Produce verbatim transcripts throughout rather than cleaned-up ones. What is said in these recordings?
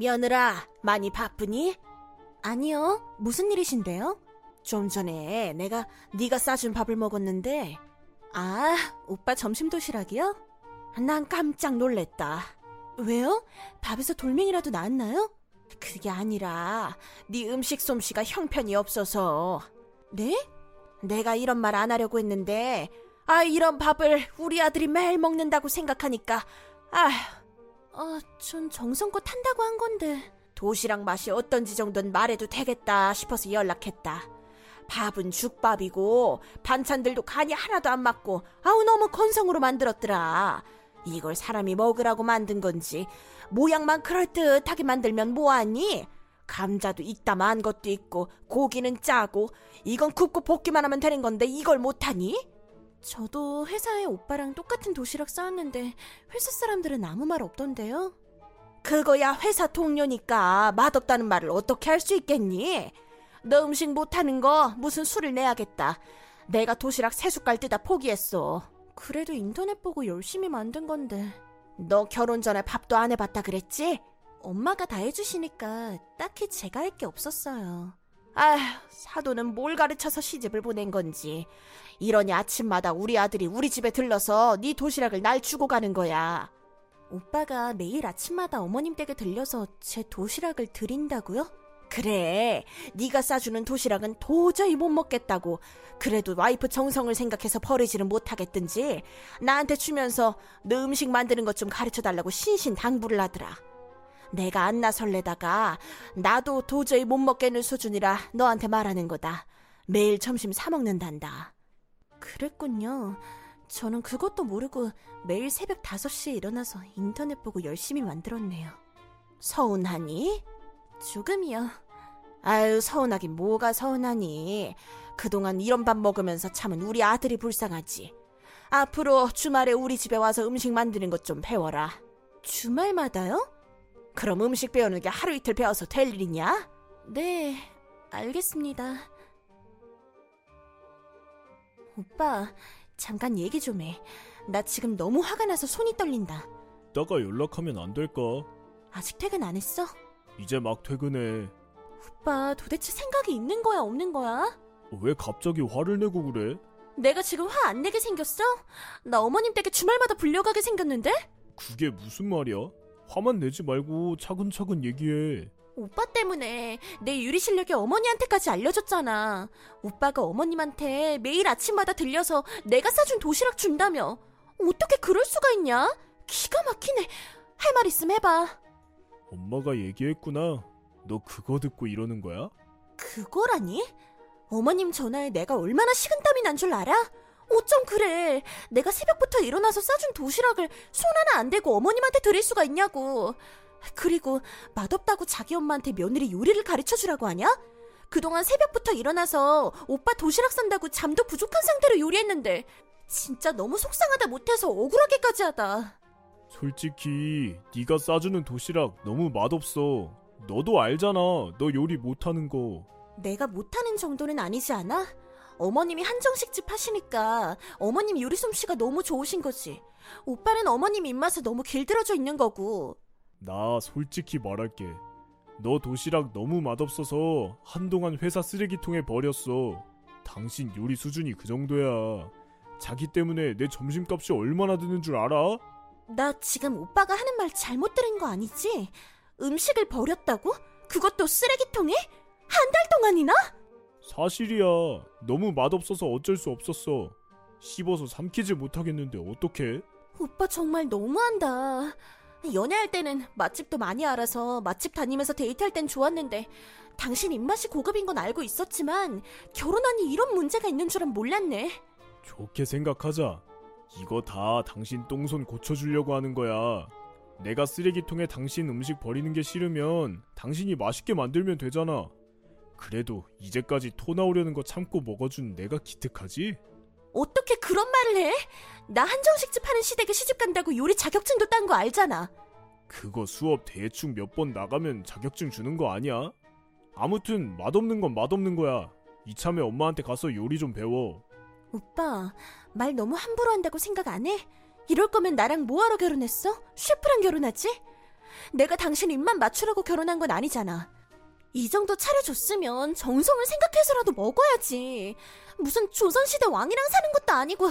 며느라, 많이 바쁘니? 아니요, 무슨 일이신데요? 좀 전에 내가 네가 싸준 밥을 먹었는데. 아, 오빠 점심 도시락이요? 난 깜짝 놀랬다. 왜요? 밥에서 돌멩이라도 나왔나요? 그게 아니라 네 음식 솜씨가 형편이 없어서. 네? 내가 이런 말 안 하려고 했는데 아 이런 밥을 우리 아들이 매일 먹는다고 생각하니까 아휴. 아, 전 정성껏 한다고 한 건데. 도시락 맛이 어떤지 정도는 말해도 되겠다 싶어서 연락했다. 밥은 죽밥이고 반찬들도 간이 하나도 안 맞고 아우 너무 건성으로 만들었더라. 이걸 사람이 먹으라고 만든 건지 모양만 그럴듯하게 만들면 뭐하니? 감자도 이따만 것도 있고 고기는 짜고 이건 굽고 볶기만 하면 되는 건데 이걸 못하니? 저도 회사에 오빠랑 똑같은 도시락 싸왔는데 회사 사람들은 아무 말 없던데요? 그거야 회사 동료니까 맛없다는 말을 어떻게 할 수 있겠니? 너 음식 못하는 거 무슨 수를 내야겠다. 내가 도시락 세 숟갈 뜯다 포기했어. 그래도 인터넷 보고 열심히 만든 건데. 너 결혼 전에 밥도 안 해봤다 그랬지? 엄마가 다 해주시니까 딱히 제가 할 게 없었어요. 아휴, 사도는 뭘 가르쳐서 시집을 보낸 건지. 이러니 아침마다 우리 아들이 우리 집에 들러서 네 도시락을 날 주고 가는 거야. 오빠가 매일 아침마다 어머님 댁에 들려서 제 도시락을 드린다고요? 그래, 네가 싸주는 도시락은 도저히 못 먹겠다고. 그래도 와이프 정성을 생각해서 버리지는 못하겠든지 나한테 주면서 너 음식 만드는 것 좀 가르쳐달라고 신신당부를 하더라. 내가 안 나설래다가 나도 도저히 못 먹겠는 수준이라 너한테 말하는 거다. 매일 점심 사 먹는단다. 그랬군요. 저는 그것도 모르고 매일 새벽 다섯 시에 일어나서 인터넷 보고 열심히 만들었네요. 서운하니? 조금이요. 아유, 서운하긴 뭐가 서운하니. 그동안 이런 밥 먹으면서 참은 우리 아들이 불쌍하지. 앞으로 주말에 우리 집에 와서 음식 만드는 것 좀 배워라. 주말마다요? 그럼 음식 배우는 게 하루 이틀 배워서 될 일이냐? 네, 알겠습니다. 오빠, 잠깐 얘기 좀 해. 나 지금 너무 화가 나서 손이 떨린다. 이따가 연락하면 안 될까? 아직 퇴근 안 했어? 이제 막 퇴근해. 오빠, 도대체 생각이 있는 거야 없는 거야? 왜 갑자기 화를 내고 그래? 내가 지금 화 안 내게 생겼어? 나 어머님 댁에 주말마다 불려가게 생겼는데? 그게 무슨 말이야? 화만 내지 말고 차근차근 얘기해. 오빠 때문에 내 요리 실력이 어머니한테까지 알려졌잖아. 오빠가 어머님한테 매일 아침마다 들려서 내가 싸준 도시락 준다며. 어떻게 그럴 수가 있냐? 기가 막히네. 할 말 있으면 해봐. 엄마가 얘기했구나. 너 그거 듣고 이러는 거야? 그거라니? 어머님 전화에 내가 얼마나 식은땀이 난 줄 알아? 어쩜 그래. 내가 새벽부터 일어나서 싸준 도시락을 손 하나 안 대고 어머님한테 드릴 수가 있냐고. 그리고 맛없다고 자기 엄마한테 며느리 요리를 가르쳐주라고 하냐? 그동안 새벽부터 일어나서 오빠 도시락 산다고 잠도 부족한 상태로 요리했는데 진짜 너무 속상하다 못해서 억울하게까지 하다. 솔직히 네가 싸주는 도시락 너무 맛없어. 너도 알잖아. 너 요리 못하는 거. 내가 못하는 정도는 아니지 않아? 어머님이 한정식집 하시니까 어머님 요리 솜씨가 너무 좋으신 거지. 오빠는 어머님 입맛에 너무 길들여져 있는 거고. 나 솔직히 말할게. 너 도시락 너무 맛없어서 한동안 회사 쓰레기통에 버렸어. 당신 요리 수준이 그 정도야. 자기 때문에 내 점심값이 얼마나 드는 줄 알아? 나 지금 오빠가 하는 말 잘못 들은 거 아니지? 음식을 버렸다고? 그것도 쓰레기통에? 한 달 동안이나? 사실이야. 너무 맛없어서 어쩔 수 없었어. 씹어서 삼키지 못하겠는데 어떡해? 오빠 정말 너무한다. 연애할 때는 맛집도 많이 알아서 맛집 다니면서 데이트할 땐 좋았는데 당신 입맛이 고급인 건 알고 있었지만 결혼하니 이런 문제가 있는 줄은 몰랐네. 좋게 생각하자. 이거 다 당신 똥손 고쳐주려고 하는 거야. 내가 쓰레기통에 당신 음식 버리는 게 싫으면 당신이 맛있게 만들면 되잖아. 그래도 이제까지 토 나오려는 거 참고 먹어준 내가 기특하지? 어떻게 그런 말을 해? 나 한정식집 하는 시댁에 시집 간다고 요리 자격증도 딴 거 알잖아. 그거 수업 대충 몇 번 나가면 자격증 주는 거 아니야? 아무튼 맛없는 건 맛없는 거야. 이참에 엄마한테 가서 요리 좀 배워. 오빠, 말 너무 함부로 한다고 생각 안 해? 이럴 거면 나랑 뭐하러 결혼했어? 셰프랑 결혼하지? 내가 당신 입만 맞추려고 결혼한 건 아니잖아. 이 정도 차려줬으면 정성을 생각해서라도 먹어야지. 무슨 조선시대 왕이랑 사는 것도 아니고.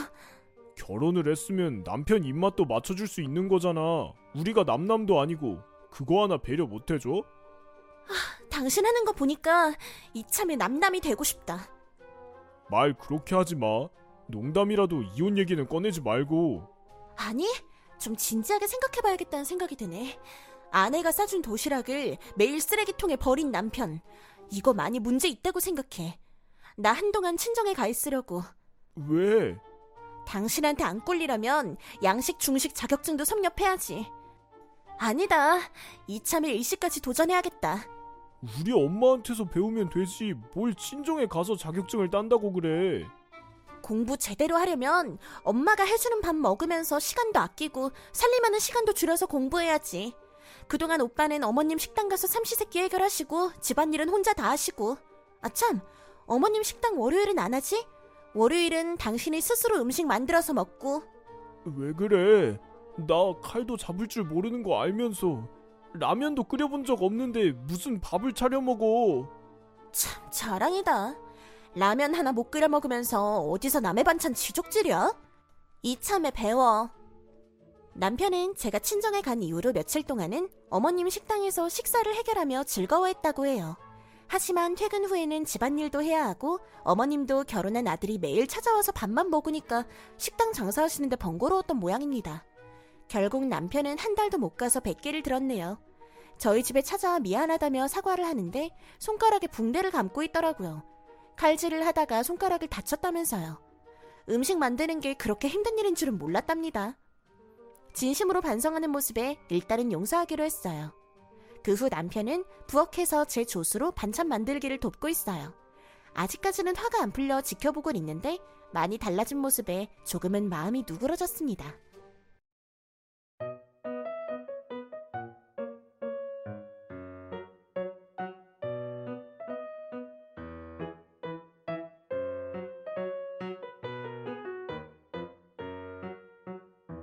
결혼을 했으면 남편 입맛도 맞춰줄 수 있는 거잖아. 우리가 남남도 아니고 그거 하나 배려 못해줘? 아, 당신 하는 거 보니까 이참에 남남이 되고 싶다. 말 그렇게 하지 마. 농담이라도 이혼 얘기는 꺼내지 말고. 아니, 좀 진지하게 생각해봐야겠다는 생각이 드네. 아내가 싸준 도시락을 매일 쓰레기통에 버린 남편. 이거 많이 문제 있다고 생각해. 나 한동안 친정에 가 있으려고. 왜? 당신한테 안 꼴리려면 양식 중식 자격증도 섭렵해야지. 아니다. 이참에 일식까지 도전해야겠다. 우리 엄마한테서 배우면 되지. 뭘 친정에 가서 자격증을 딴다고 그래. 공부 제대로 하려면 엄마가 해주는 밥 먹으면서 시간도 아끼고 살림하는 시간도 줄여서 공부해야지. 그동안 오빠는 어머님 식당 가서 삼시세끼 해결하시고 집안일은 혼자 다 하시고. 아 참, 어머님 식당 월요일은 안 하지? 월요일은 당신이 스스로 음식 만들어서 먹고. 왜 그래? 나 칼도 잡을 줄 모르는 거 알면서 라면도 끓여본 적 없는데 무슨 밥을 차려 먹어. 참 자랑이다. 라면 하나 못 끓여 먹으면서 어디서 남의 반찬 지족질이야? 이참에 배워. 남편은 제가 친정에 간 이후로 며칠 동안은 어머님 식당에서 식사를 해결하며 즐거워했다고 해요. 하지만 퇴근 후에는 집안일도 해야 하고 어머님도 결혼한 아들이 매일 찾아와서 밥만 먹으니까 식당 장사하시는데 번거로웠던 모양입니다. 결국 남편은 한 달도 못 가서 백 개를 들었네요. 저희 집에 찾아와 미안하다며 사과를 하는데 손가락에 붕대를 감고 있더라고요. 칼질을 하다가 손가락을 다쳤다면서요. 음식 만드는 게 그렇게 힘든 일인 줄은 몰랐답니다. 진심으로 반성하는 모습에 일단은 용서하기로 했어요. 그 후 남편은 부엌에서 제 조수로 반찬 만들기를 돕고 있어요. 아직까지는 화가 안 풀려 지켜보곤 있는데 많이 달라진 모습에 조금은 마음이 누그러졌습니다.